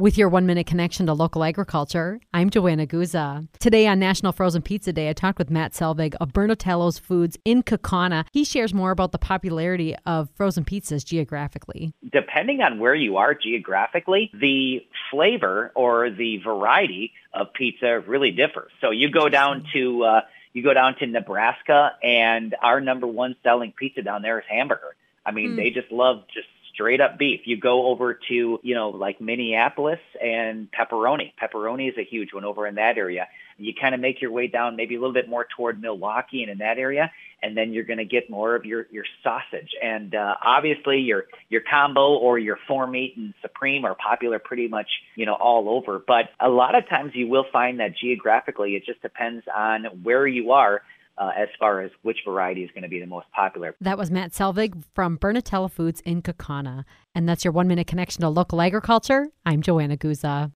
With your 1-minute connection to local agriculture, I'm Joanna Guza. Today on National Frozen Pizza Day, I talked with Matt Selvig of Bernatello's Foods in Kekana. He shares more about the popularity of frozen pizzas geographically. Depending on where you are geographically, the flavor or the variety of pizza really differs. So you go down to Nebraska, and our number one selling pizza down there is hamburger. I mean, they just love straight up beef. You go over to, like Minneapolis, and pepperoni. Pepperoni is a huge one over in that area. You kind of make your way down maybe a little bit more toward Milwaukee and in that area, and then you're going to get more of your sausage. And obviously your combo or your four meat and supreme are popular pretty much, all over. But a lot of times you will find that geographically it just depends on where you are. As far as which variety is going to be the most popular. That was Matt Selvig from Bernatello Foods in Kekana. And that's your 1-minute connection to local agriculture. I'm Joanna Guza.